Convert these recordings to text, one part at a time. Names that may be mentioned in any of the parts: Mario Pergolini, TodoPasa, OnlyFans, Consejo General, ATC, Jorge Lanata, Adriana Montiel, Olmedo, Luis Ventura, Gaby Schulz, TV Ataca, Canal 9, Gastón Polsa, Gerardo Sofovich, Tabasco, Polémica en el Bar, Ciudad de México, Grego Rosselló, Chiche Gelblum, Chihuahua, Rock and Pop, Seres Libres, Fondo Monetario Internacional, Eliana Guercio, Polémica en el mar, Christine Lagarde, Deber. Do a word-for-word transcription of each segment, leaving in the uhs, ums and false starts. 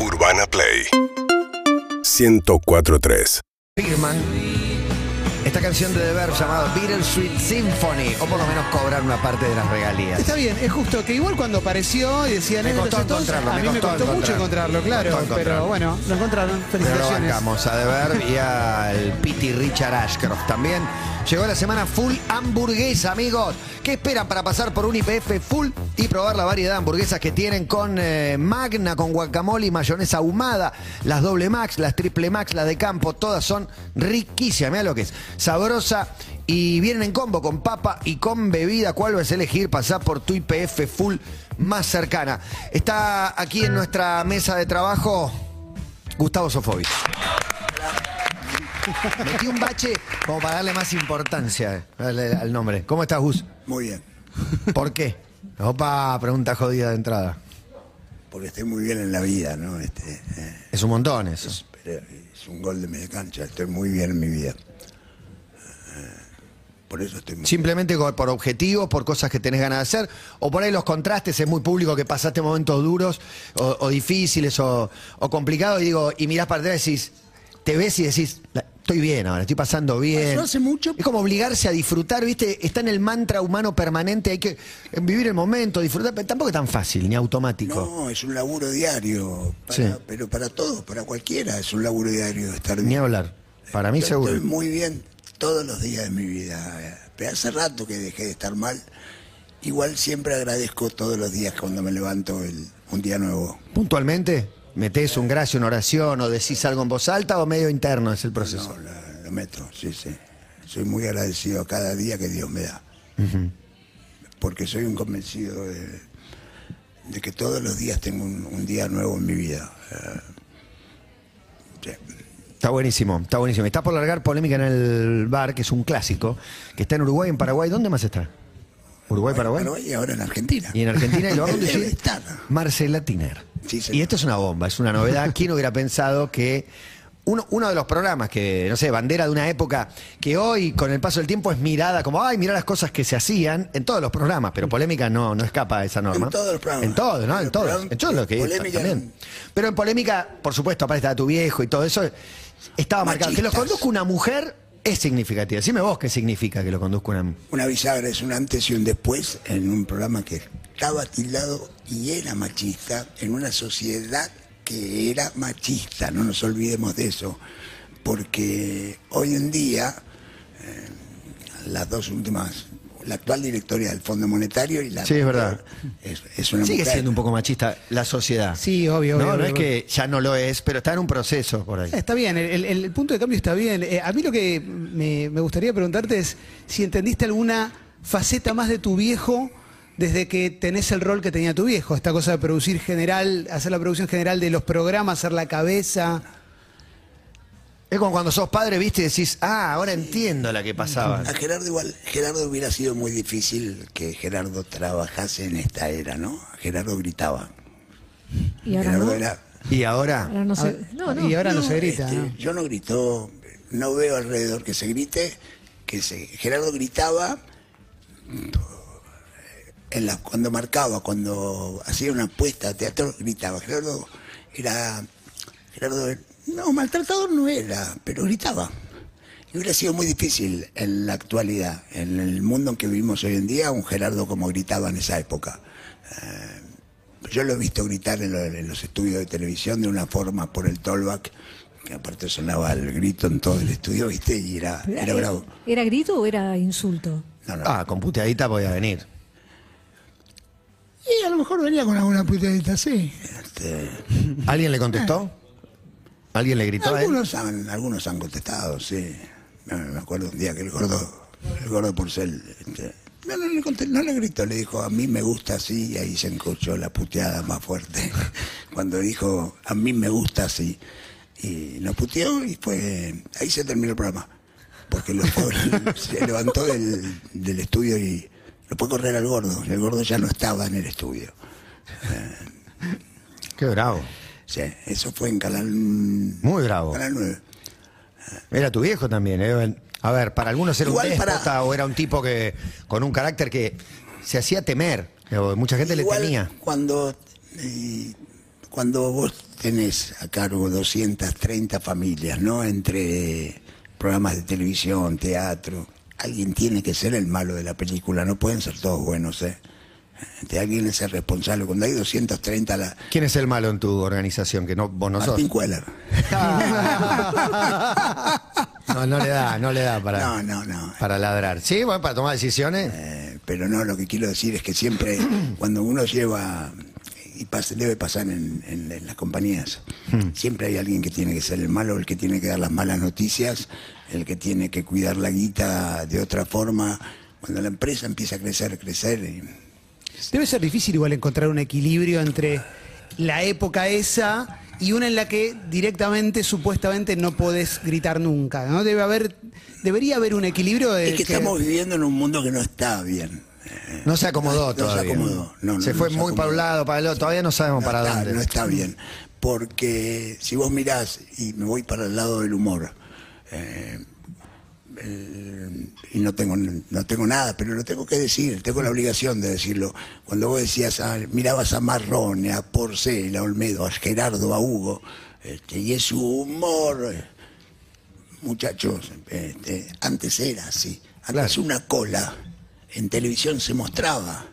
Urbana Play ciento cuatro punto tres. Firman esta canción de Deber llamada Bittersweet Symphony, o por lo menos cobrar una parte de las regalías. Está bien, es justo que igual cuando apareció y decían, me costó encontrarlo, a mí me costó mucho encontrarlo, claro, pero bueno, lo encontraron. Felicitaciones. Pero lo bancamos a Deber y al Pity Richard Ashcroft también. Llegó la semana full hamburguesa, amigos. ¿Qué esperan para pasar por un Y P F full y probar la variedad de hamburguesas que tienen con eh, magna, con guacamole y mayonesa ahumada? Las doble max, las triple max, las de campo, todas son riquísimas. Mirá lo que es. Sabrosa y vienen en combo con papa y con bebida. ¿Cuál vas a elegir? Pasá por tu Y P F full más cercana. Está aquí en nuestra mesa de trabajo Gustavo Sofovich. Metí un bache como para darle más importancia al, al nombre. ¿Cómo estás, Gus? Muy bien. ¿Por qué? Opa, pregunta jodida de entrada. Porque estoy muy bien en la vida, ¿no? Este, eh, es un montón eso. Es, es un gol de media cancha. Estoy muy bien en mi vida. Por eso estoy muy Simplemente bien. Por objetivos, por cosas que tenés ganas de hacer, o por ahí los contrastes, es muy público que pasaste momentos duros o, o difíciles o, o complicados y digo, y mirás para atrás y decís, te ves y decís, estoy bien ahora, estoy pasando bien. Eso hace mucho. Es como obligarse a disfrutar, ¿viste? Está en el mantra humano permanente, hay que vivir el momento, disfrutar, pero tampoco es tan fácil, ni automático. No, es un laburo diario, para, sí. Pero para todos, para cualquiera es un laburo diario estar bien. Ni hablar, para mí estoy, seguro. Estoy muy bien todos los días de mi vida, pero hace rato que dejé de estar mal. Igual siempre agradezco todos los días cuando me levanto el, un día nuevo. ¿Puntualmente? ¿Metés un gracio, una oración o decís algo en voz alta o medio interno es el proceso? No, lo, lo meto, sí, sí. Soy muy agradecido cada día que Dios me da. Uh-huh. Porque soy un convencido de, de que todos los días tengo un, un día nuevo en mi vida. Uh, sí. Está buenísimo, está buenísimo. Está por largar Polémica en el Bar, que es un clásico, que está en Uruguay, en Paraguay. ¿Dónde más está? Uruguay, Paraguay. Paraguay y ahora en Argentina. Y en Argentina y lo va a conducir Marcela Tinayre. Sí, y esto es una bomba, es una novedad. ¿Quién hubiera pensado que uno, uno de los programas que, no sé, bandera de una época que hoy, con el paso del tiempo, es mirada como, ay, mirá las cosas que se hacían en todos los programas, pero Polémica no, no escapa a esa norma. En todos los programas. En todos, ¿no? En, en todos. En todos los que Polémica también. En... Pero en Polémica, por supuesto, aparte estaba tu viejo y todo eso, estaba marcado. Que lo conduzca una mujer... Es significativa. Decime vos qué significa que lo conduzca una... Una bisagra es un antes y un después en un programa que estaba tildado y era machista, en una sociedad que era machista, no nos olvidemos de eso, porque hoy en día, eh, las dos últimas, la actual directoria del Fondo Monetario y la... Sí, es verdad. Es, es una Sigue mujer. siendo un poco machista la sociedad. Sí, obvio. No, obvio, no obvio. Es que ya no lo es, pero está en un proceso por ahí. Está bien, el, el, el punto de cambio está bien. Eh, a mí lo que me, me gustaría preguntarte es si entendiste alguna faceta más de tu viejo desde que tenés el rol que tenía tu viejo. Esta cosa de producir general, hacer la producción general de los programas, hacer la cabeza... Es como cuando sos padre, viste, y decís, ah, ahora entiendo la que pasaba. A Gerardo igual, Gerardo hubiera sido muy difícil que Gerardo trabajase en esta era, ¿no? Gerardo gritaba. ¿Y ahora Gerardo no? Era... ¿Y ahora? ahora no se... no, no. Y ahora no, no se grita. Este, ¿no? Yo no grito, no veo alrededor que se grite, que se... Gerardo gritaba en la... cuando marcaba, cuando hacía una apuesta a teatro, gritaba. Gerardo era... Gerardo era... No, maltratador no era, pero gritaba. Y hubiera sido muy difícil en la actualidad, en el mundo en que vivimos hoy en día, un Gerardo como gritaba en esa época. Eh, yo lo he visto gritar en, lo, en los estudios de televisión de una forma por el tollback, que aparte sonaba el grito en todo el estudio, ¿viste? Y era, era, era bravo. ¿Era grito o era insulto? No, no. Ah, con puteadita podía venir. Y a lo mejor venía con alguna puteadita, sí. Este... ¿Alguien le contestó? ¿Alguien le gritó algunos a él? Han, algunos han contestado, sí. Me acuerdo un día que el gordo, el gordo Porcel, este, no, no, le contestó, no le gritó, le dijo, a mí me gusta así, y ahí se encochó la puteada más fuerte. Cuando dijo, a mí me gusta así, y lo puteó y fue, ahí se terminó el programa. Porque los pobres se levantó del, del estudio y lo fue correr al gordo. El gordo ya no estaba en el estudio. Eh, Qué bravo. Sí, eso fue en Canal... Muy bravo. Canal nueve. Era tu viejo también, ¿eh? A ver, para algunos era igual un déspota para... o era un tipo que con un carácter que se hacía temer. Mucha gente igual le temía. Cuando, y, Cuando vos tenés a cargo doscientas treinta familias, ¿no? Entre programas de televisión, teatro, alguien tiene que ser el malo de la película, no pueden ser todos buenos, ¿eh? De alguien es el responsable. Cuando hay doscientas treinta... La... ¿Quién es el malo en tu organización? Que no, vos no Martín sos. Cueller. No, no le da, no le da para, no, no, no. para ladrar. Sí, bueno, para tomar decisiones. Eh, pero no, lo que quiero decir es que siempre cuando uno lleva, y pasa, debe pasar en, en, en las compañías, hmm. siempre hay alguien que tiene que ser el malo, el que tiene que dar las malas noticias, el que tiene que cuidar la guita de otra forma. Cuando la empresa empieza a crecer, crecer... Y... Debe ser difícil igual encontrar un equilibrio entre la época esa y una en la que directamente, supuestamente, no podés gritar nunca, ¿no? Debe haber, debería haber un equilibrio de... Es que, que estamos viviendo en un mundo que no está bien. No se acomodó no, todavía. No se acomodó. No, no, se fue no muy se para un lado, para el otro. Todavía no sabemos no para está, dónde. No está bien. Porque si vos mirás, y me voy para el lado del humor... Eh, El, y no tengo no tengo nada, pero lo tengo que decir, tengo la obligación de decirlo. Cuando vos decías, ah, mirabas a Marrone, a Porcela, a Olmedo, a Gerardo, a Hugo, este, y es su humor, muchachos, este, antes era así, antes claro. una cola en televisión se mostraba,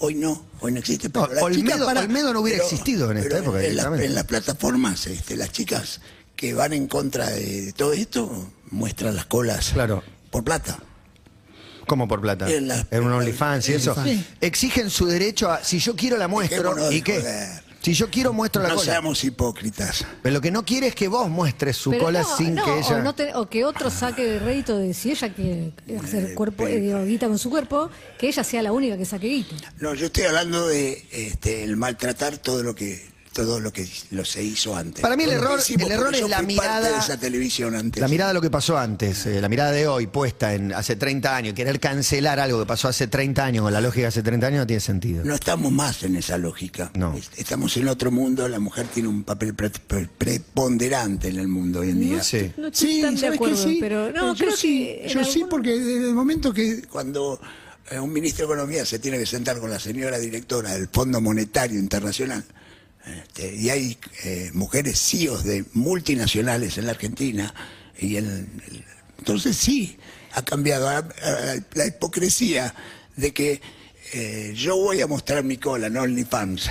hoy no, hoy no existe. Pero no, Olmedo, chicas, para, Olmedo no hubiera pero, existido en esta época. En, la, en las plataformas, este, las chicas que van en contra de, de todo esto... muestran las colas claro. por plata. ¿Cómo por plata? En, la, en un OnlyFans y eso. Sí. Exigen su derecho a... Si yo quiero la muestro, Dejémonos ¿y qué? Joder. Si yo quiero muestro la no cola. No seamos hipócritas. Pero lo que no quiere es que vos muestres su pero cola no, sin no, que ella... O, no te, o que otro saque de rédito de si ella quiere hacer cuerpo, eh, guita con su cuerpo, que ella sea la única que saque guita. No, yo estoy hablando de este, el maltratar todo lo que... todo lo que lo se hizo antes. Para mí el error, el error es la mirada de esa televisión antes. La mirada de lo que pasó antes, eh, la mirada de hoy puesta en hace treinta años, querer cancelar algo que pasó hace treinta años, con la lógica de hace treinta años no tiene sentido. No estamos más en esa lógica. No. Estamos en otro mundo, la mujer tiene un papel pre pre preponderante en el mundo hoy en día. No, sí. no estoy sí, tan de acuerdo, que sí? pero no, yo creo sí, que yo algún... sí porque desde el momento que cuando eh, un ministro de Economía se tiene que sentar con la señora directora del Fondo Monetario Internacional. Este, y hay eh, mujeres C E Os de multinacionales en la Argentina. y el, el, Entonces sí, ha cambiado a, a, a la hipocresía de que eh, yo voy a mostrar mi cola en OnlyFans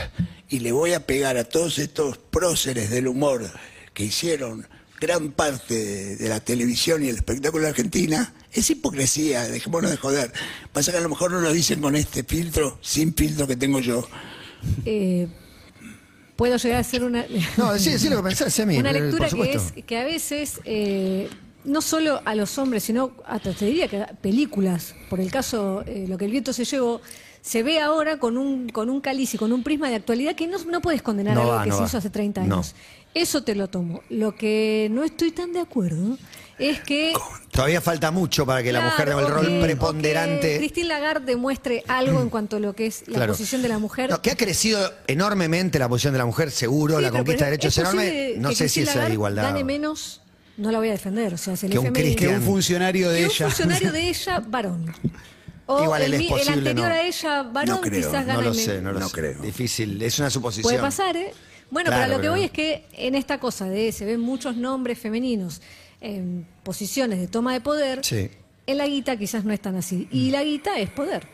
y le voy a pegar a todos estos próceres del humor que hicieron gran parte de, de la televisión y el espectáculo de Argentina. Es hipocresía, dejémonos de joder. Pasa que a lo mejor no lo dicen con este filtro, sin filtro que tengo yo. Eh... Puedo llegar a hacer una... No, sí, sí, lo que pensás, sí, a mí, una lectura que es que a veces, eh, no solo a los hombres, sino hasta te diría que películas, por el caso, eh, lo que el viento se llevó, se ve ahora con un con un cáliz y con un prisma de actualidad que no, no puedes condenar no algo va, que no se va. hizo hace treinta años. No. Eso te lo tomo. Lo que no estoy tan de acuerdo... es que... Todavía falta mucho para que claro, la mujer tenga el rol preponderante... Christine Lagarde muestre algo en cuanto a lo que es la claro. posición de la mujer. No, que ha crecido enormemente la posición de la mujer, seguro, sí, la conquista de derechos es enorme. No sé si esa igualdad... Gane menos, no la voy a defender. O sea, es el que, un que un funcionario de que ella. un funcionario de ella, varón. O Igual el, él es posible, el anterior no. a ella, varón, no creo, quizás gane menos. No lo sé, no lo no sé. Creo. Difícil, es una suposición. Puede pasar, ¿eh? Bueno, claro, pero a lo que voy no. es que en esta cosa de se ven muchos nombres femeninos... en posiciones de toma de poder, sí. en la guita quizás no es tan así. Y la guita es poder.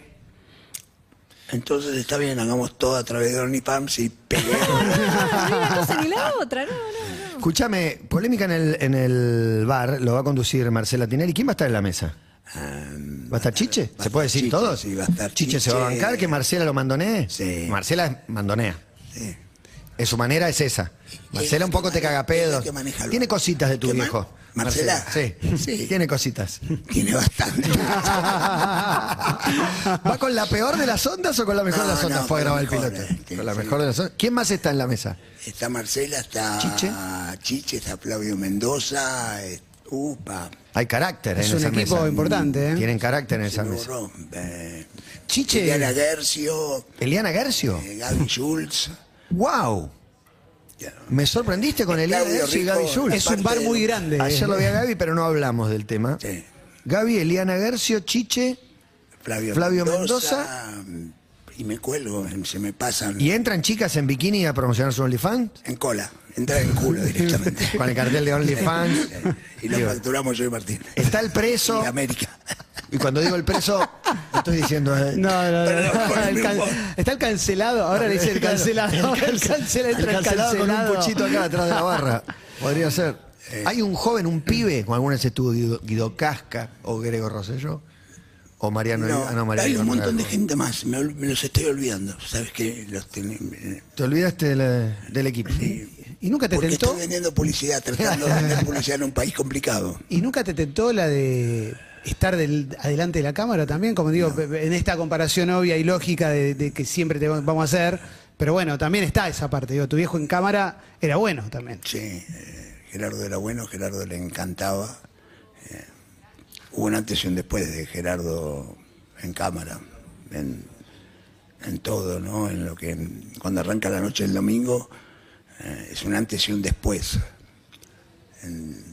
Entonces está bien, hagamos todo a través de OnlyFans y peleamos. No, no, no, ni una cosa ni la otra, no, no, no. Escuchame, Polémica en el, en el bar lo va a conducir Marcela Tinayre. ¿Quién va a estar en la mesa? Um, ¿Va a estar Chiche? ¿Se puede decir Chiche, todos? Sí, va a estar Chiche. Chiche se va a bancar, que Marcela lo mandonee. Sí. Marcela es mandonea. Sí. En su manera es esa. Marcela un poco te caga pedo. Tiene cositas de tu viejo. Marcela, Marcela. Sí. sí, tiene cositas. Tiene bastante. ¿Va con la peor de las ondas o con la mejor no, de las ondas? No, fue a grabar el piloto. Eh, con la mejor de las ondas. ¿Quién más está en la mesa? Está Marcela, está Chiche, Chiche está Flavio Mendoza. Es... Upa. Hay carácter es en esa mesa. Es un equipo importante. ¿eh? Tienen carácter en esa mesa. Eh, Chiche. Eliana Guercio. Eliana Guercio. Eh, Gaby Schulz. ¡Wow! Me sorprendiste con el Eliana Guercio y Gaby Schulz. Es un bar muy grande. Ayer lo vi a Gaby, pero no hablamos del tema. Sí. Gaby, Eliana Guercio, Chiche, Flavio, Flavio Mendoza, Mendoza y me cuelgo, se me pasan. ¿Y entran chicas en bikini a promocionar su OnlyFans? En cola, entran en culo directamente. Con el cartel de OnlyFans. Y lo facturamos yo y Martín. Está el preso. En América. Y cuando digo el preso, estoy diciendo... Eh. No, no, no. no el can, está el cancelado, ahora no, le dice el cancelado. El, can, el, cancel, el, el cancelado, cancelado con un pochito acá atrás de la barra. Podría ser. Eh. Hay un joven, un pibe, con alguna vez estuvo Guido, Guido Casca o Grego Rosselló. O Mariano, no, ah, no, Mariano hay un montón algo. de gente más, me, me los estoy olvidando, sabes que los ten, eh. Te olvidaste de la, del equipo. Sí. ¿Y nunca te Porque tentó? Estoy vendiendo publicidad, tratando de vender publicidad en un país complicado. ¿Y nunca te tentó la de estar del, adelante de la cámara también? Como digo, no. en esta comparación obvia y lógica de, de que siempre te vamos a hacer, pero bueno, también está esa parte. Digo, tu viejo en cámara era bueno también. Sí, eh, Gerardo era bueno, Gerardo le encantaba. Eh, Hubo un antes y un después de Gerardo en cámara, en, en todo, ¿no? En lo que en, cuando arranca la noche del domingo, eh, es un antes y un después en,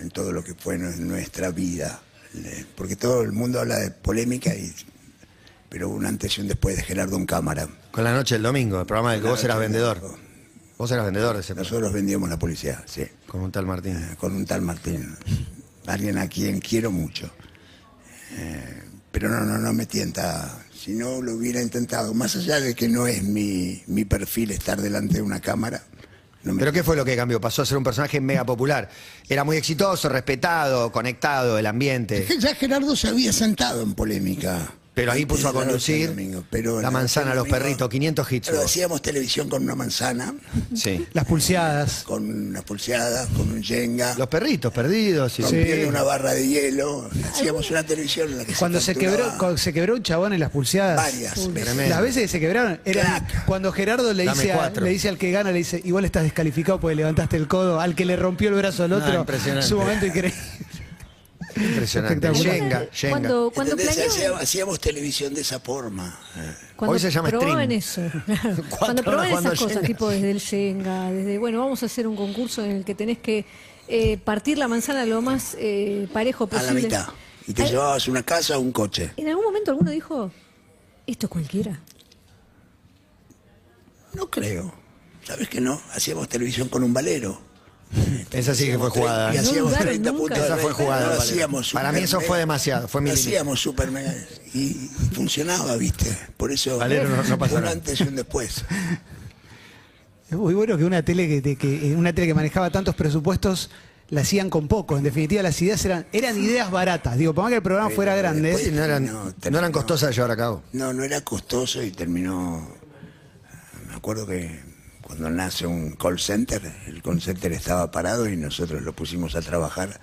en todo lo que fue en nuestra vida. Porque todo el mundo habla de polémica, y, pero hubo un antes y un después de Gerardo en cámara. Con la noche del domingo, el programa del que vos eras vendedor. Vos eras vendedor de ese programa. Nosotros vendíamos la publicidad, sí. Con un tal Martín. Eh, con un tal Martín. Alguien a quien quiero mucho. Eh, pero no, no, no me tienta. Si no lo hubiera intentado, más allá de que no es mi, mi perfil estar delante de una cámara. No me... ¿Pero qué fue lo que cambió? Pasó a ser un personaje mega popular. Era muy exitoso, respetado, conectado, el ambiente. Ya Gerardo se había sentado en polémica. Pero ahí puso a conducir domingo, pero La manzana a los perritos, quinientos hits. Pero hacíamos televisión con una manzana. Sí. Las pulseadas. Con unas pulseadas, con un yenga. Los perritos perdidos. Sí. Rompiendo sí. una barra de hielo. Hacíamos una televisión en la que cuando se, se quebró Cuando se quebró un chabón en las pulseadas. Varias. Uy, las veces que se quebraron. Eran cuando Gerardo le dice, a, le dice al que gana, le dice, igual estás descalificado porque levantaste el codo. Al que le rompió el brazo al otro. No, su momento increíble. Impresionante. Yenga, yenga. Cuando, cuando planeó... Hacíamos televisión de esa forma. Cuando Hoy se llama stream. Eso. Cuando probaban esas yenga. cosas, tipo desde el yenga, desde, bueno, vamos a hacer un concurso en el que tenés que eh, partir la manzana lo más eh, parejo posible. A la mitad. Y te Ay, llevabas una casa o un coche. ¿En algún momento alguno dijo, esto es cualquiera? No creo. ¿Sabes que no? Hacíamos televisión con un valero. Esa sí que fue jugada. Y hacíamos no treinta puntos. Esa fue jugada. No, para mí eso fue demasiado. Fue hacíamos super mega. Y funcionaba, ¿viste? Por eso. Valero no, no pasó. Un antes y un después. Es muy bueno que una tele que, de, que una tele que manejaba tantos presupuestos la hacían con poco. En definitiva, las ideas eran eran ideas baratas. Digo, para más que el programa Pero, fuera grande. Después, no, eran, no, terminó, no eran costosas de llevar a cabo. No, no era costoso y terminó. Me acuerdo que. Cuando nace un call center, el call center estaba parado y nosotros lo pusimos a trabajar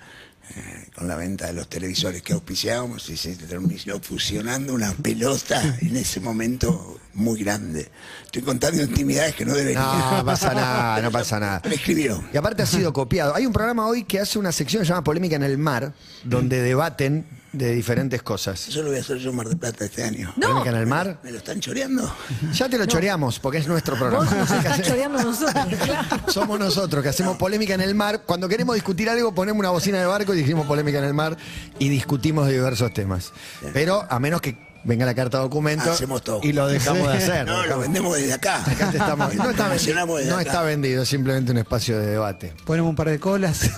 eh, con la venta de los televisores que auspiciábamos y se terminó fusionando una pelota en ese momento muy grande. Estoy contando intimidades que no debería. No pasa nada, no pasa nada. Me escribió. Y aparte ha sido copiado. Hay un programa hoy que hace una sección que se llama Polémica en el Mar, donde debaten de diferentes cosas. Eso lo voy a hacer yo en Mar del Plata este año. No. ¿Polémica en el Mar? ¿Me lo están choreando? Ya te lo no. choreamos, porque es nuestro programa. Vos nos estás choreando nosotros. Claro. Somos nosotros que hacemos no. polémica en el mar. Cuando queremos discutir algo, ponemos una bocina de barco y dijimos polémica en el mar y discutimos de diversos temas. Sí. Pero a menos que venga la carta de documento, hacemos todo. Y lo dejamos de hacer. No, lo vendemos desde acá. acá te estamos, no está vendido, no está vendido, es simplemente un espacio de debate. Ponemos un par de colas.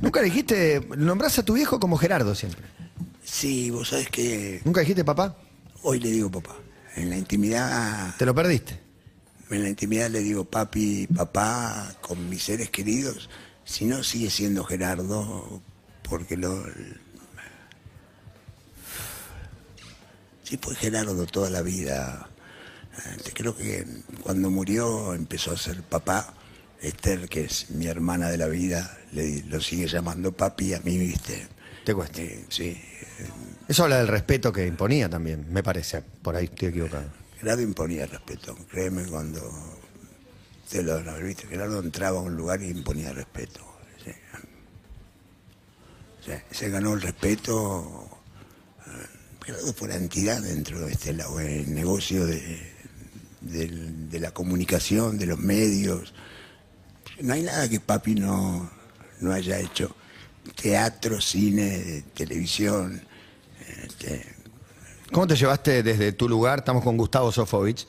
Nunca dijiste, nombrás a tu viejo como Gerardo siempre. Sí, vos sabés que... ¿Nunca dijiste papá? Hoy le digo papá. En la intimidad... ¿Te lo perdiste? En la intimidad le digo papi, papá, con mis seres queridos. Si no, sigue siendo Gerardo, porque lo... Sí, fue Gerardo toda la vida. Creo que cuando murió empezó a ser papá. Esther, que es mi hermana de la vida, le, lo sigue llamando papi a mí, ¿viste? Te cuesta. Eh, sí. Eh, Eso habla del respeto que imponía también, me parece. Por ahí estoy equivocado. Gerardo imponía respeto. Créeme cuando... Te lo habrás visto. Gerardo entraba a un lugar y imponía respeto. Sí. O sea, se ganó el respeto. Gerardo fue la entidad dentro de este lado, el negocio de, de, de la comunicación, de los medios. No hay nada que papi no, no haya hecho. Teatro, cine, televisión. Este, ¿Cómo te llevaste desde tu lugar? Estamos con Gustavo Sofovich,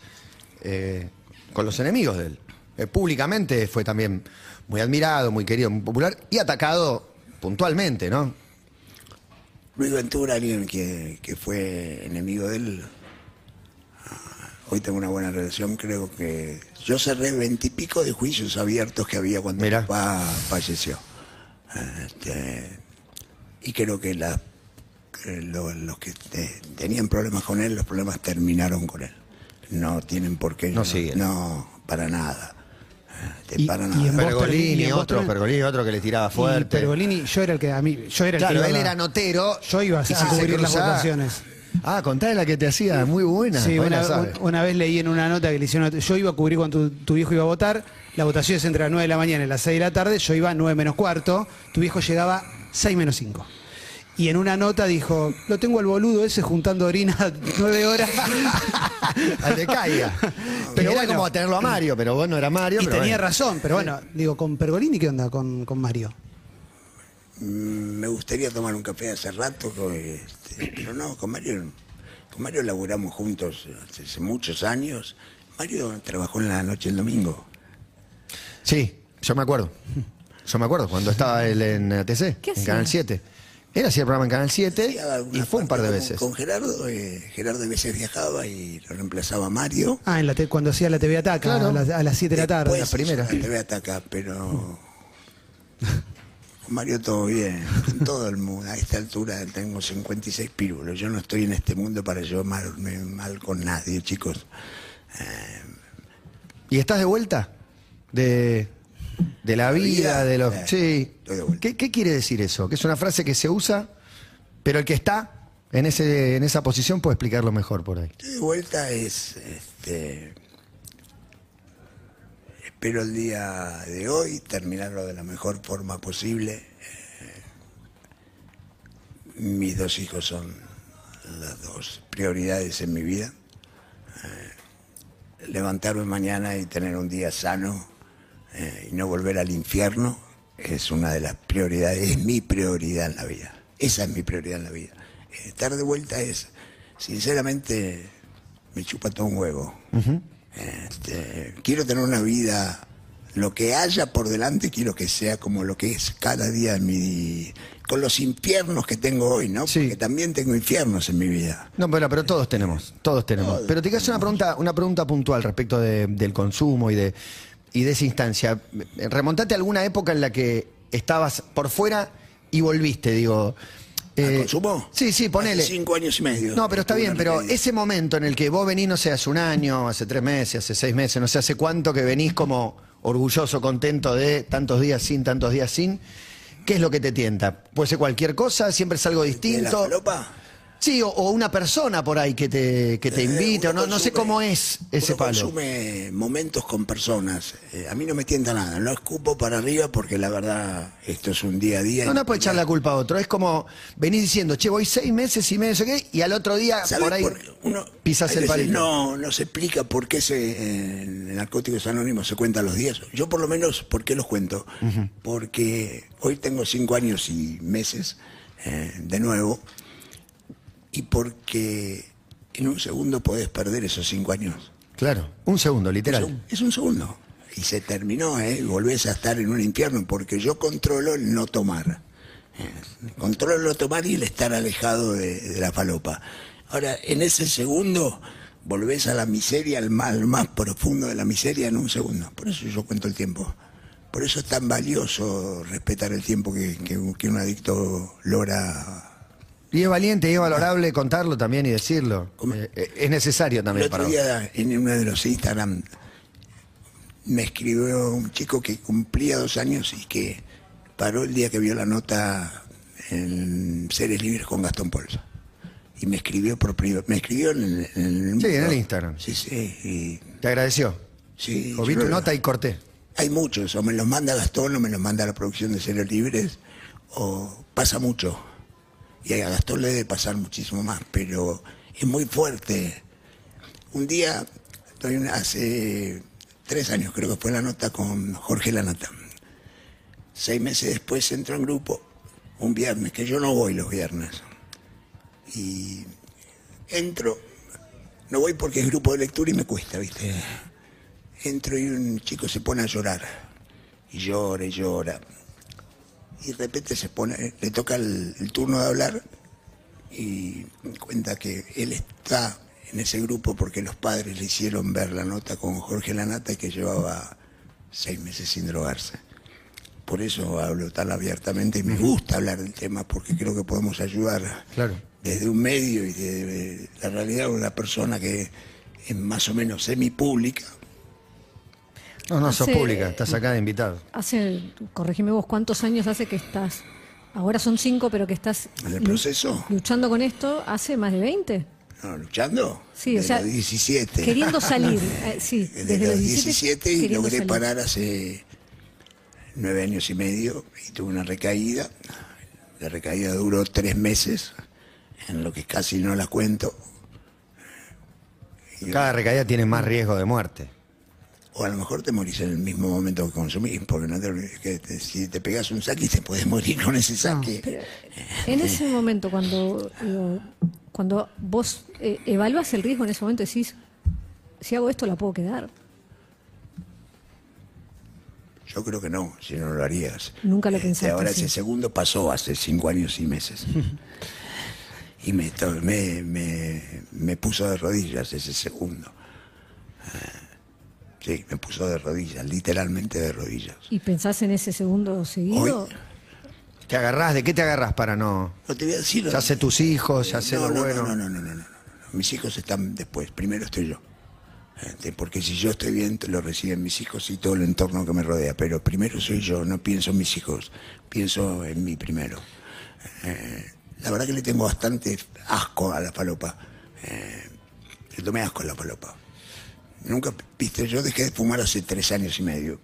eh, con los enemigos de él. Eh, públicamente fue también muy admirado, muy querido, muy popular y atacado puntualmente, ¿no? Luis Ventura, alguien que, que fue enemigo de él. Hoy tengo una buena relación, creo que... Yo cerré veintipico de juicios abiertos que había cuando mi papá falleció. Este, y creo que la, los, los que te, tenían problemas con él, los problemas terminaron con él. No tienen por qué... No, no siguen. No, para nada. Este, y, para nada. Y Pergolini, y otro, otro, Pergolini, otro que le tiraba fuerte. Pergolini, yo era el que a mí... Yo era el claro, que él a, era notero. Yo iba a, a se cubrir se las votaciones. Ah, contale la que te hacía, muy buena. Sí, una, una vez leí en una nota que le hicieron... Yo iba a cubrir cuando tu, tu viejo iba a votar. La votación es entre las nueve de la mañana y las seis de la tarde. Yo iba a nueve menos cuarto. Tu viejo llegaba seis menos cinco. Y en una nota dijo, lo tengo al boludo ese juntando orina nueve horas. Al de caiga. Pero era bueno, como tenerlo a Mario, pero bueno, era Mario. Y pero tenía bueno. razón, pero bueno, digo, ¿con Pergolini qué onda con, con Mario? Me gustaría tomar un café hace rato, este, pero no, con Mario, con Mario laburamos juntos hace muchos años. Mario trabajó en la noche el domingo. Sí, yo me acuerdo. Yo me acuerdo cuando estaba él en A T C, en Canal siete. Él hacía el programa en Canal siete sí, y fue un par de con, veces. Con Gerardo, eh, Gerardo a veces viajaba y lo reemplazaba a Mario. Ah, en la te, cuando hacía la T V Ataca, claro, a, las, a las siete de la tarde. La primera. La T V Ataca, pero... Mario, todo bien, en todo el mundo. A esta altura tengo cincuenta y seis pírulos. Yo no estoy en este mundo para llevarme mal con nadie, chicos. Eh... ¿Y estás de vuelta? De, de la, la vida, vida, de los... Eh, sí. Estoy de vuelta. ¿Qué, ¿Qué quiere decir eso? Que es una frase que se usa, pero el que está en, ese, en esa posición puede explicarlo mejor por ahí. Estoy de vuelta es... Este... Espero el día de hoy terminarlo de la mejor forma posible. Eh, mis dos hijos son las dos prioridades en mi vida. Eh, levantarme mañana y tener un día sano eh, y no volver al infierno es una de las prioridades, es mi prioridad en la vida. Esa es mi prioridad en la vida. Eh, estar de vuelta es, sinceramente, me chupa todo un huevo. Uh-huh. Este, quiero tener una vida, lo que haya por delante quiero que sea como lo que es cada día mi, con los infiernos que tengo hoy, ¿no? Sí. Porque también tengo infiernos en mi vida. No, pero, pero todos tenemos, todos tenemos. Todos pero te quiero hacer una pregunta, una pregunta puntual respecto de, del consumo y de, y de esa instancia. Remontate a alguna época en la que estabas por fuera y volviste, digo... Eh, ¿Al consumo? Sí, sí, ponele. Hace cinco años y medio. No, pero está bien, pero ese momento en el que vos venís, no sé, hace un año, hace tres meses, hace seis meses, no sé, hace cuánto que venís como orgulloso, contento de tantos días sin, tantos días sin, ¿qué es lo que te tienta? ¿Puede ser cualquier cosa? ¿Siempre es algo distinto? ¿De la falopa? Sí, o, o una persona por ahí que te, que te eh, invita, no, no sé cómo es ese palo. Uno consume momentos con personas, eh, a mí no me tienta nada, no escupo para arriba porque la verdad esto es un día a día. No, no puedes echar la culpa a otro, es como venís diciendo, che, voy seis meses y medio, ¿qué? Y al otro día por ahí por uno, pisás el palito. No, no se explica por qué se, eh, en Narcóticos Anónimos se cuentan los días, yo por lo menos, ¿por qué los cuento? Uh-huh. Porque hoy tengo cinco años y meses eh, de nuevo. Y porque en un segundo podés perder esos cinco años. Claro, un segundo, literal. Es un, es un segundo. Y se terminó, ¿eh? Volvés a estar en un infierno porque yo controlo el no tomar. Controlo el no tomar y el estar alejado de, de la falopa. Ahora, en ese segundo volvés a la miseria, al mal más profundo de la miseria en un segundo. Por eso yo cuento el tiempo. Por eso es tan valioso respetar el tiempo que, que, que un adicto logra... Y es valiente y es valorable contarlo también y decirlo. Eh, es necesario también para vos. El otro día en uno de los Instagram me escribió un chico que cumplía dos años y que paró el día que vio la nota en Seres Libres con Gastón Polsa. Y me escribió por privado. Me escribió en el, en el, sí, en el Instagram. Sí, sí. Y... ¿Te agradeció? Sí. O vi tu nota y corté. Hay muchos. O me los manda Gastón o me los manda la producción de Seres Libres. O pasa mucho. Y a Gastón le debe pasar muchísimo más, pero es muy fuerte. Un día, hace tres años creo que fue la nota con Jorge Lanata. Seis meses después entró en grupo, un viernes, que yo no voy los viernes. Y Entro, no voy porque es grupo de lectura y me cuesta, ¿viste? Entro y un chico se pone a llorar. Y llora, y llora. Y de repente se pone, le toca el, el turno de hablar y cuenta que él está en ese grupo porque los padres le hicieron ver la nota con Jorge Lanata que llevaba seis meses sin drogarse. Por eso hablo tan abiertamente y me gusta hablar del tema porque creo que podemos ayudar, claro, desde un medio y desde la realidad de una persona que es más o menos semipública. No, no, hace, sos pública, estás acá de invitado. Hace, corregime vos, ¿cuántos años hace que estás? Ahora son cinco, pero que estás... ¿En el proceso? Luchando con esto hace más de veinte. No, ¿luchando? Sí, desde o sea... los diecisiete. Queriendo salir, eh, sí. Desde, desde los diecisiete, diecisiete y logré salir. Parar hace nueve años y medio y tuve una recaída. La recaída duró tres meses, en lo que casi no la cuento. Y cada recaída tiene más riesgo de muerte. O a lo mejor te morís en el mismo momento que consumís, porque no te olvides que te, si te pegás un saque te podés morir con ese saque. No, pero en ese momento, cuando, digo, cuando vos eh, evaluás el riesgo, en ese momento decís, si hago esto la puedo quedar. Yo creo que no, si no lo harías. Nunca lo pensaste. Eh, ahora sí. Ese segundo pasó hace cinco años y meses. Y me, me, me, me puso de rodillas ese segundo. Eh, Sí, me puso de rodillas, literalmente de rodillas. ¿Y pensás en ese segundo seguido? Hoy, ¿te agarrás? ¿De qué te agarrás para no...? No te voy a decir... Ya sé tus hijos, ya sé lo bueno... No, no, no, no, no. Mis hijos están después, primero estoy yo. Porque si yo estoy bien, lo reciben mis hijos y todo el entorno que me rodea. Pero primero soy yo, no pienso en mis hijos, pienso en mí primero. Eh, la verdad que le tengo bastante asco a la falopa. Eh, le tomé asco a la falopa. Nunca, viste, yo dejé de fumar hace tres años y medio.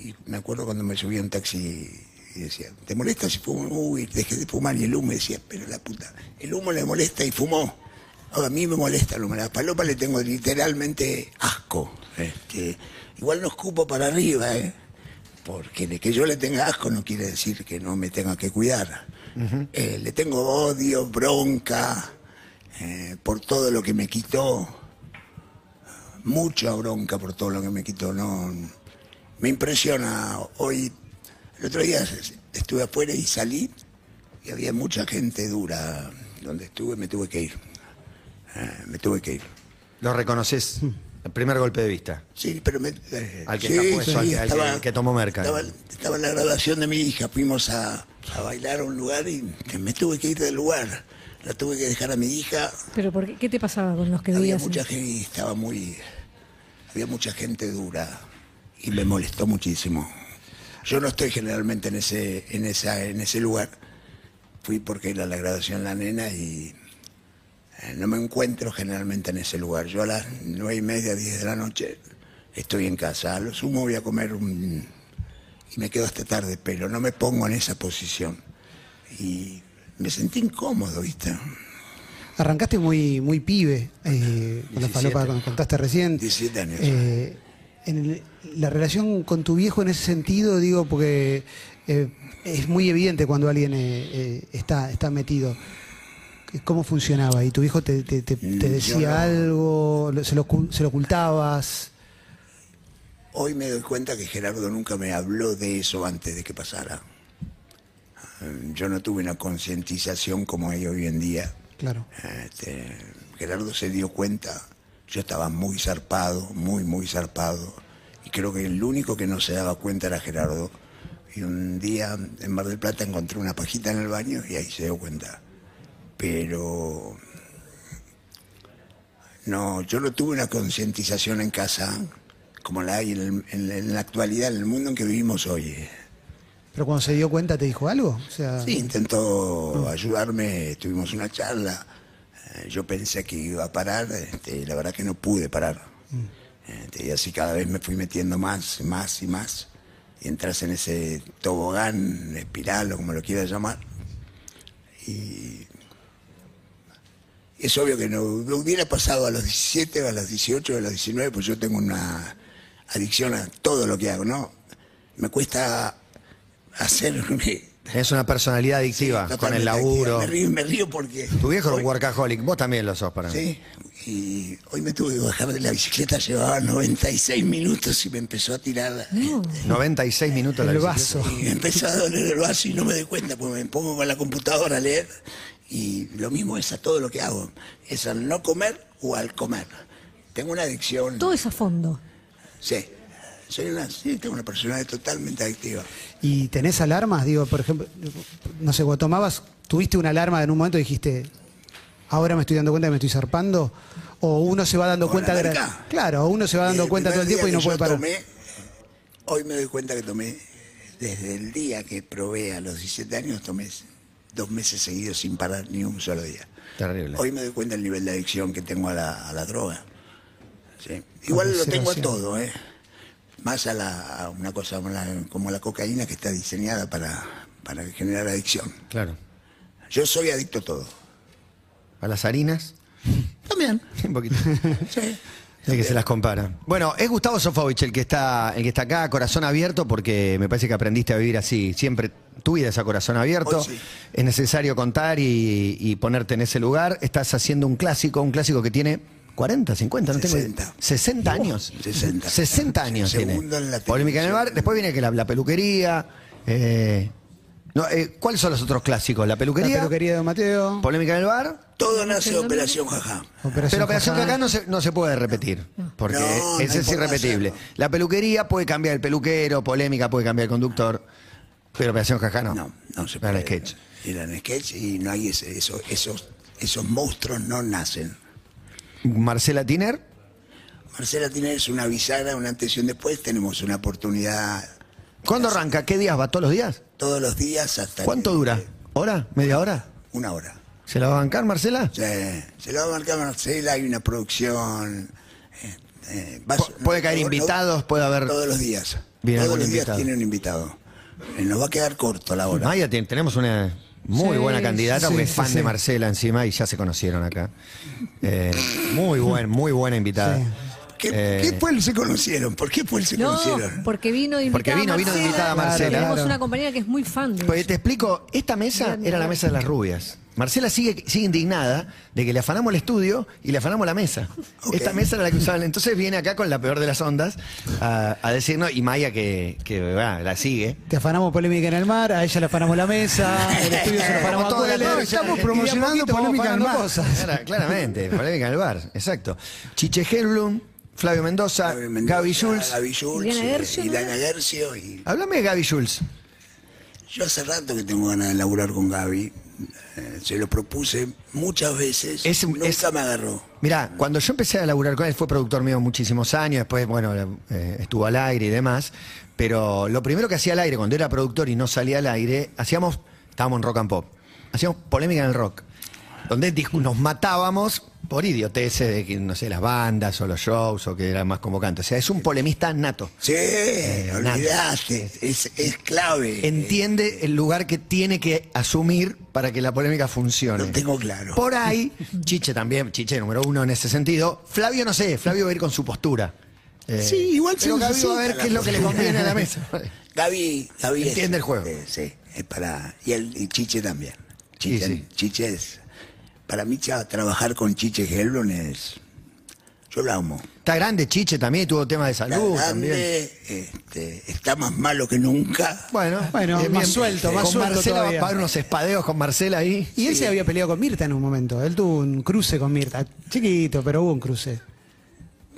Y me acuerdo cuando me subía un taxi y decía, ¿te molesta si fumo? Uy, dejé de fumar. Y el humo decía, pero la puta, el humo le molesta y fumó. Ahora, a mí me molesta el humo. A la palopa le tengo literalmente asco. Este, igual no escupo para arriba, ¿eh? Porque de que yo le tenga asco no quiere decir que no me tenga que cuidar. Uh-huh. eh, le tengo odio, bronca, eh, por todo lo que me quitó. Mucha bronca por todo lo que me quitó, no, me impresiona. Hoy, el otro día estuve afuera y salí y había mucha gente dura. Donde estuve me tuve que ir, eh, me tuve que ir. ¿Lo reconoces? El primer golpe de vista. Sí, pero me... Eh, al que, sí, está puesto, sí, al, estaba, al que, que tomó merca. Estaba, estaba en la graduación de mi hija, fuimos a, a bailar a un lugar y me tuve que ir del lugar. La tuve que dejar a mi hija. ¿Pero por qué? ¿Qué te pasaba con los que había mucha gente, estaba muy... Había mucha gente dura y me molestó muchísimo. Yo no estoy generalmente en ese, en esa, en ese lugar. Fui porque era la graduación de la nena y eh, no me encuentro generalmente en ese lugar. Yo a las nueve y media, diez de la noche estoy en casa. A lo sumo voy a comer un... y me quedo hasta tarde, pero no me pongo en esa posición. Y me sentí incómodo, ¿viste? Arrancaste muy, muy pibe, eh, con la falopa, como contaste recién. diecisiete años. Eh, en el, la relación con tu viejo en ese sentido, digo, porque eh, es muy evidente cuando alguien eh, eh, está, está metido. ¿Cómo funcionaba? ¿Y tu viejo te, te, te, te decía no... algo? ¿Se lo, se lo ocultabas? Hoy me doy cuenta que Gerardo nunca me habló de eso antes de que pasara. Yo no tuve una concientización como hay hoy en día. Claro. Este, Gerardo se dio cuenta, yo estaba muy zarpado, muy, muy zarpado. Y creo que el único que no se daba cuenta era Gerardo. Y un día en Mar del Plata encontré una pajita en el baño y ahí se dio cuenta. Pero... No, yo no tuve una concientización en casa como la hay en, el, en, en la actualidad, en el mundo en que vivimos hoy. ¿Pero cuando se dio cuenta te dijo algo? O sea... Sí, intentó mm. ayudarme, tuvimos una charla. Eh, yo pensé que iba a parar, este, la verdad que no pude parar. Mm. Este, y así cada vez me fui metiendo más, más y más. Y entras en ese tobogán, espiral o como lo quieras llamar. Y es obvio que no, no hubiera pasado a los diecisiete, o a los dieciocho, o a los diecinueve, pues yo tengo una adicción a todo lo que hago, ¿no? Me cuesta... hacerme Es una personalidad adictiva, sí, con el laburo. Me río, me río porque... Tu viejo hoy... es un workaholic, vos también lo sos para mí. Sí, y hoy me tuve que bajar de la bicicleta, llevaba noventa y seis minutos y me empezó a tirar... No. noventa y seis minutos la el bicicleta. Vaso. Y me empezó a doler el vaso y no me doy cuenta, porque me pongo con la computadora a leer y lo mismo es a todo lo que hago. Es al no comer o al comer. Tengo una adicción... Todo es a fondo. Sí. Soy una, sí, tengo una personalidad totalmente adictiva. ¿Y tenés alarmas? Digo, por ejemplo, no sé, cuando tomabas, ¿tuviste una alarma en un momento y dijiste, ahora me estoy dando cuenta que me estoy zarpando? ¿O uno se va dando cuenta? De la... Claro, uno se va dando cuenta todo el tiempo y no puede parar. Tomé, hoy me doy cuenta que tomé, desde el día que probé a los diecisiete años, tomé dos meses seguidos sin parar ni un solo día. Terrible. Hoy me doy cuenta del nivel de adicción que tengo a la, a la droga. ¿Sí? Igual lo tengo a todo, ¿eh? Más a, la, a una cosa como la, como la cocaína, que está diseñada para, para generar adicción. Claro. Yo soy adicto a todo. ¿A las harinas? También. Un poquito. Sí. De que se las compara. Bueno, es Gustavo Sofovich el que está el que está acá, corazón abierto, porque me parece que aprendiste a vivir así. Siempre tu vida es a corazón abierto. Sí. Es necesario contar y, y ponerte en ese lugar. Estás haciendo un clásico, un clásico que tiene... cuarenta, cincuenta, no sesenta. Tengo... sesenta años. Oh, sesenta. sesenta años tiene. Polémica en el Bar. Después viene que la, la peluquería. Eh... No, eh, ¿Cuáles son los otros clásicos? La peluquería. La peluquería de Don Mateo. Polémica en el Bar. Todo nace de Operación Jajá. Operación Pero Operación Jajá no se, no se puede repetir. No, no. Porque no, ese no es irrepetible. Hacerlo. La peluquería puede cambiar el peluquero, Polémica puede cambiar el conductor. Pero Operación Jajá no. No, no se puede. Era el sketch. Era el sketch y no hay ese, esos, esos, esos monstruos no nacen. Marcela Tinayre. Marcela Tinayre es una bisagra, una antes y un después. Tenemos una oportunidad. ¿Cuándo arranca? ¿Qué días va? ¿Todos los días? Todos los días hasta... ¿Cuánto el... dura? ¿Hora? ¿Media hora? Una hora. ¿Se la va a bancar Marcela? Sí, se la va a bancar Marcela. Hay una producción. Eh, eh, vas, ¿Puede caer todo, invitados? ¿Puede haber...? Todos los días. Bien, todos los invitado. días tiene un invitado. Eh, nos va a quedar corto la hora. Ah, ya tenemos una... Muy sí, buena candidata, sí, porque es fan sí, sí. de Marcela encima y ya se conocieron acá. Eh, muy buen, muy buena invitada. Sí. ¿Qué, eh, ¿Qué pueblo se conocieron? ¿Por qué pueblo se no, conocieron? Porque vino invitada porque vino, Marcela. Vino invitada Marcela. Claro. Tenemos una compañera que es muy fan de pues eso. Te explico, esta mesa era la mesa de las rubias. Marcela sigue, sigue indignada de que le afanamos el estudio y le afanamos la mesa. Okay. Esta mesa era la que usaban. Entonces viene acá con la peor de las ondas a, a decirnos, y Maya que, que bueno, la sigue. Te afanamos Polémica en el Mar, a ella le afanamos la mesa, el estudio se lo afanamos todo el mar. Estamos promocionando Polémica en el Bar. Claro, claramente, Polémica en el Bar, exacto. Chiche Gelblum, Flavio Mendoza, Flavio Mendoza, Gaby Schulz. Gaby Schulz, Eliana Guercio. Y... Háblame de Gaby Schulz. Yo hace rato que tengo ganas de laburar con Gaby. Eh, se lo propuse muchas veces, es, nunca es, me agarró. Mirá, cuando yo empecé a laburar con él, fue productor mío muchísimos años, después, bueno, eh, estuvo al aire y demás, pero lo primero que hacía al aire, cuando era productor y no salía al aire, hacíamos, estábamos en Rock and Pop, hacíamos Polémica en el Rock, donde nos matábamos por idioteces de que, no sé, las bandas o los shows o que era más convocante. O sea, es un polemista nato. Sí, eh, olvidaste, es, es clave. Entiende el lugar que tiene que asumir para que la polémica funcione. Lo tengo claro. Por ahí, Chiche también, Chiche número uno en ese sentido. Flavio, no sé, Flavio va a ir con su postura. Eh, sí, igual pero Gaby va a ver qué es lo que le conviene a la mesa. Gaby, Gaby entiende es, el juego. Eh, sí, es para... Y, el, y Chiche también. Chiche, sí, sí. Chiche es... Para mí, ya, trabajar con Chiche Gelblum es... Yo lo amo. Está grande Chiche también, tuvo temas de salud. Está grande, también. Este, está más malo que nunca. Bueno, bueno eh, más bien, suelto, eh, más con suelto Marcela todavía. Va a pagar unos espadeos con Marcela ahí. Y él sí. se había peleado con Mirta en un momento. Él tuvo un cruce con Mirta, chiquito, pero hubo un cruce.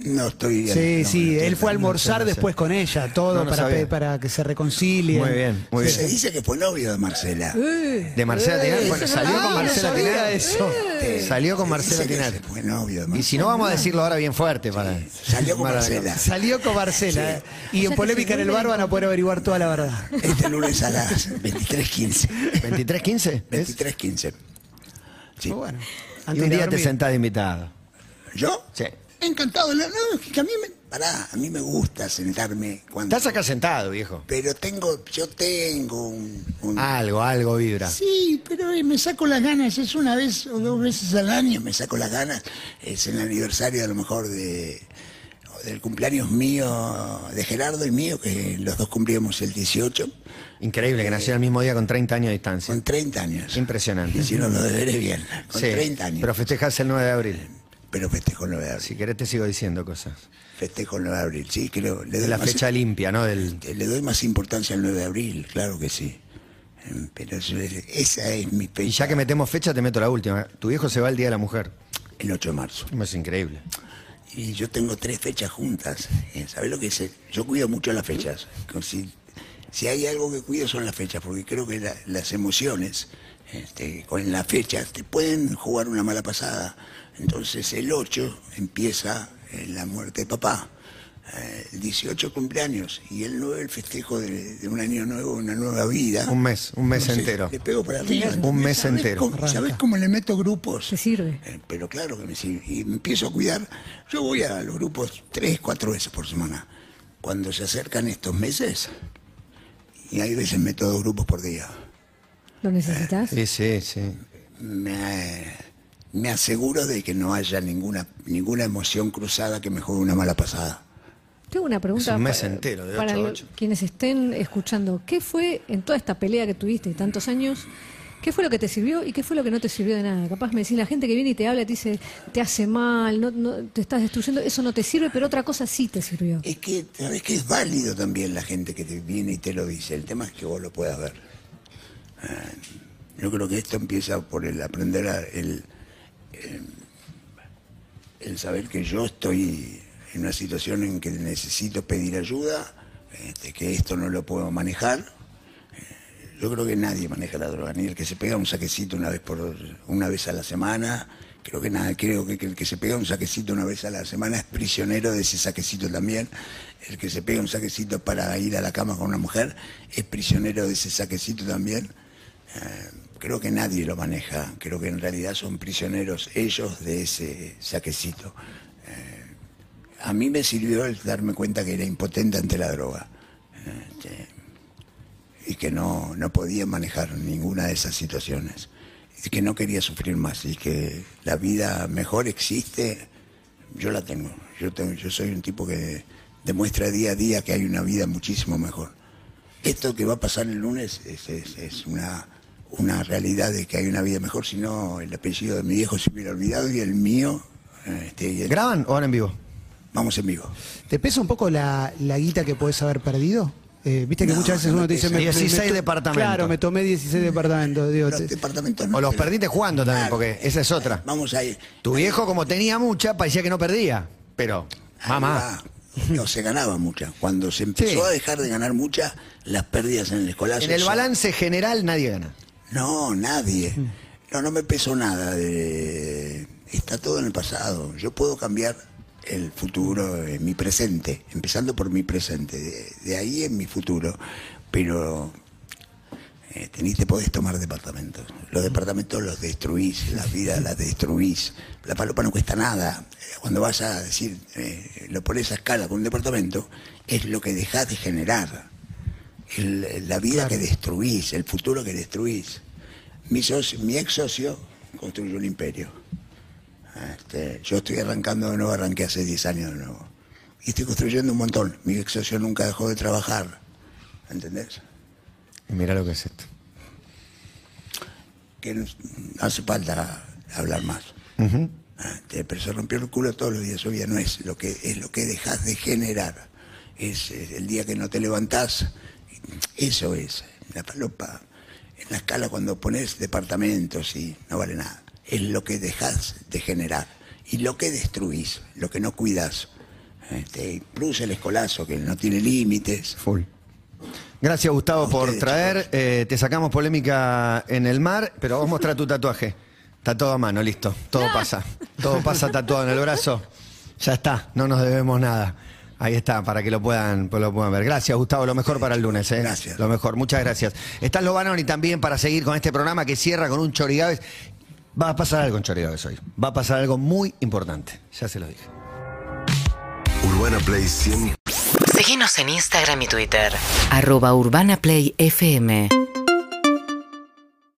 No estoy bien. Sí, no, sí, no, él fue a almorzar no después con ella, todo no, no para, para que se reconcilien. Muy bien, muy bien. Se dice que fue novio de Marcela. Eh, de Marcela eh, Tinayre, bueno, salió, no, con Marcela no Tinayre, eso. Eh, salió con Marcela Tinayre. Fue novio de Marcela. Y si no, vamos a decirlo ahora bien fuerte. Para, sí, salió con para Marcela. Acá. Salió con Marcela. Sí. Y o sea, en Polémica en el Bar van a poder averiguar toda la verdad. Este lunes a las veintitrés quince. ¿veintitrés quince? veintitrés quince. Sí. Muy bueno. Antes y un día te sentás de invitado. ¿Yo? Sí. Encantado, no, es que a mí me... Pará, a mí me gusta sentarme cuando... Estás acá sentado, viejo. Pero tengo, yo tengo un... un... Algo, algo vibra. Sí, pero eh, me saco las ganas, es una vez o dos veces al año, me saco las ganas. Es el aniversario a lo mejor de... del cumpleaños mío, de Gerardo y mío, que los dos cumplíamos el dieciocho. Increíble, que eh, nació el mismo día con treinta años de distancia. Con treinta años. Impresionante. Hicieron los deberes bien, con sí, treinta años. Pero festejas el nueve de abril. Pero festejo el nueve de abril. Si querés te sigo diciendo cosas. Festejo el nueve de abril, sí, creo. Le doy de la más fecha limpia, ¿no? Del... Le doy más importancia al nueve de abril, claro que sí. Pero esa es mi fecha. Y ya que metemos fecha, te meto la última. Tu viejo se va el Día de la Mujer. El ocho de marzo. Es increíble. Y yo tengo tres fechas juntas. ¿Sabés lo que es? Yo cuido mucho las fechas. Si, si hay algo que cuido son las fechas, porque creo que la, las emociones este, con las fechas te pueden jugar una mala pasada. Entonces el ocho empieza la muerte de papá. El dieciocho cumpleaños y el nueve el festejo de, de un año nuevo, una nueva vida. Un mes, un mes no sé, entero. Le pego para arriba. Un mes ¿sabes entero. Cómo, ¿sabés cómo le meto grupos? ¿Te sirve? Eh, pero claro que me sirve. Y me empiezo a cuidar. Yo voy a los grupos tres, cuatro veces por semana. Cuando se acercan estos meses, y hay veces meto dos grupos por día. ¿Lo necesitas? Eh, sí, sí, sí. Me... Me aseguro de que no haya ninguna ninguna emoción cruzada que me juegue una mala pasada. Tengo una pregunta. Es un mes para, entero, de para ocho a ocho. Lo, quienes estén escuchando, ¿qué fue en toda esta pelea que tuviste de tantos años? ¿Qué fue lo que te sirvió y qué fue lo que no te sirvió de nada? Capaz me decís, la gente que viene y te habla, te dice, te hace mal, no, no, te estás destruyendo, eso no te sirve, pero otra cosa sí te sirvió. Es que, es que es válido también la gente que te viene y te lo dice. El tema es que vos lo puedas ver. Uh, yo creo que esto empieza por el aprender a... El, El, el saber que yo estoy en una situación en que necesito pedir ayuda, este, que esto no lo puedo manejar. Yo creo que nadie maneja la droga, ni el que se pega un saquecito una vez por una vez a la semana. Creo que nada, creo que, que el que se pega un saquecito una vez a la semana es prisionero de ese saquecito también. El que se pega un saquecito para ir a la cama con una mujer es prisionero de ese saquecito también. Eh, Creo que nadie lo maneja, creo que en realidad son prisioneros ellos de ese saquecito. Eh, a mí me sirvió el darme cuenta que era impotente ante la droga eh, y que no, no podía manejar ninguna de esas situaciones, y que no quería sufrir más y que la vida mejor existe, yo la tengo. Yo, tengo, yo soy un tipo que demuestra día a día que hay una vida muchísimo mejor. Esto que va a pasar el lunes es, es, es una... una realidad de que hay una vida mejor, si no el apellido de mi viejo se hubiera olvidado y el mío... Este, y el... ¿Graban o van en vivo? Vamos en vivo. ¿Te pesa un poco la, la guita que podés haber perdido? Eh, Viste que no, muchas veces no uno te dice... Me, dieciséis me, me departamentos. Claro, me tomé dieciséis departamentos. Digo, no, te... departamento no, o los pero... perdiste jugando también, claro, porque esa es otra. Vamos a ir. Tu viejo, como tenía mucha, parecía que no perdía, pero... Mamá. No, se ganaba mucha. Cuando se empezó sí. a dejar de ganar mucha, las pérdidas en el escolazo... En el balance son... general nadie gana. No, nadie. No, no me pesó nada. De... Está todo en el pasado. Yo puedo cambiar el futuro, en mi presente, empezando por mi presente, de, de ahí en mi futuro. Pero eh, tenés, te podés tomar departamentos. Los departamentos los destruís, las vidas las destruís. La palopa no cuesta nada. Cuando vas a decir, eh, lo pones a escala con un departamento, es lo que dejás de generar. El, la vida claro. que destruís, el futuro que destruís. Mi, socio, mi ex socio construyó un imperio. Este, yo estoy arrancando de nuevo, arranqué hace diez años de nuevo. Y estoy construyendo un montón. Mi ex socio nunca dejó de trabajar. ¿Entendés? Y mirá lo que es esto. Que no hace falta hablar más. Uh-huh. Este, pero se rompió el culo todos los días. Hoy no es lo que, es lo que dejás de generar. Es, es el día que no te levantás. Eso es, la palopa. En la escala cuando pones departamentos y no vale nada. Es lo que dejás de generar y lo que destruís, lo que no cuidás. Este, plus el escolazo que no tiene límites. Full. Gracias, Gustavo, ustedes, por traer. Eh, te sacamos Polémica en el Mar, pero vos mostrá tu tatuaje. Está todo a mano, listo. Todo pasa. Todo pasa tatuado en el brazo. Ya está, no nos debemos nada. Ahí está, para que lo puedan, lo puedan ver. Gracias, Gustavo. Lo mejor para el lunes. ¿eh? Gracias. Lo mejor. Muchas gracias. Está Lobanoni también para seguir con este programa que cierra con un Chorigaves. Va a pasar algo en Chorigaves hoy. Va a pasar algo muy importante. Ya se lo dije. Urbana Play cien. Síguenos en Instagram y Twitter. arroba Urbana Play F M.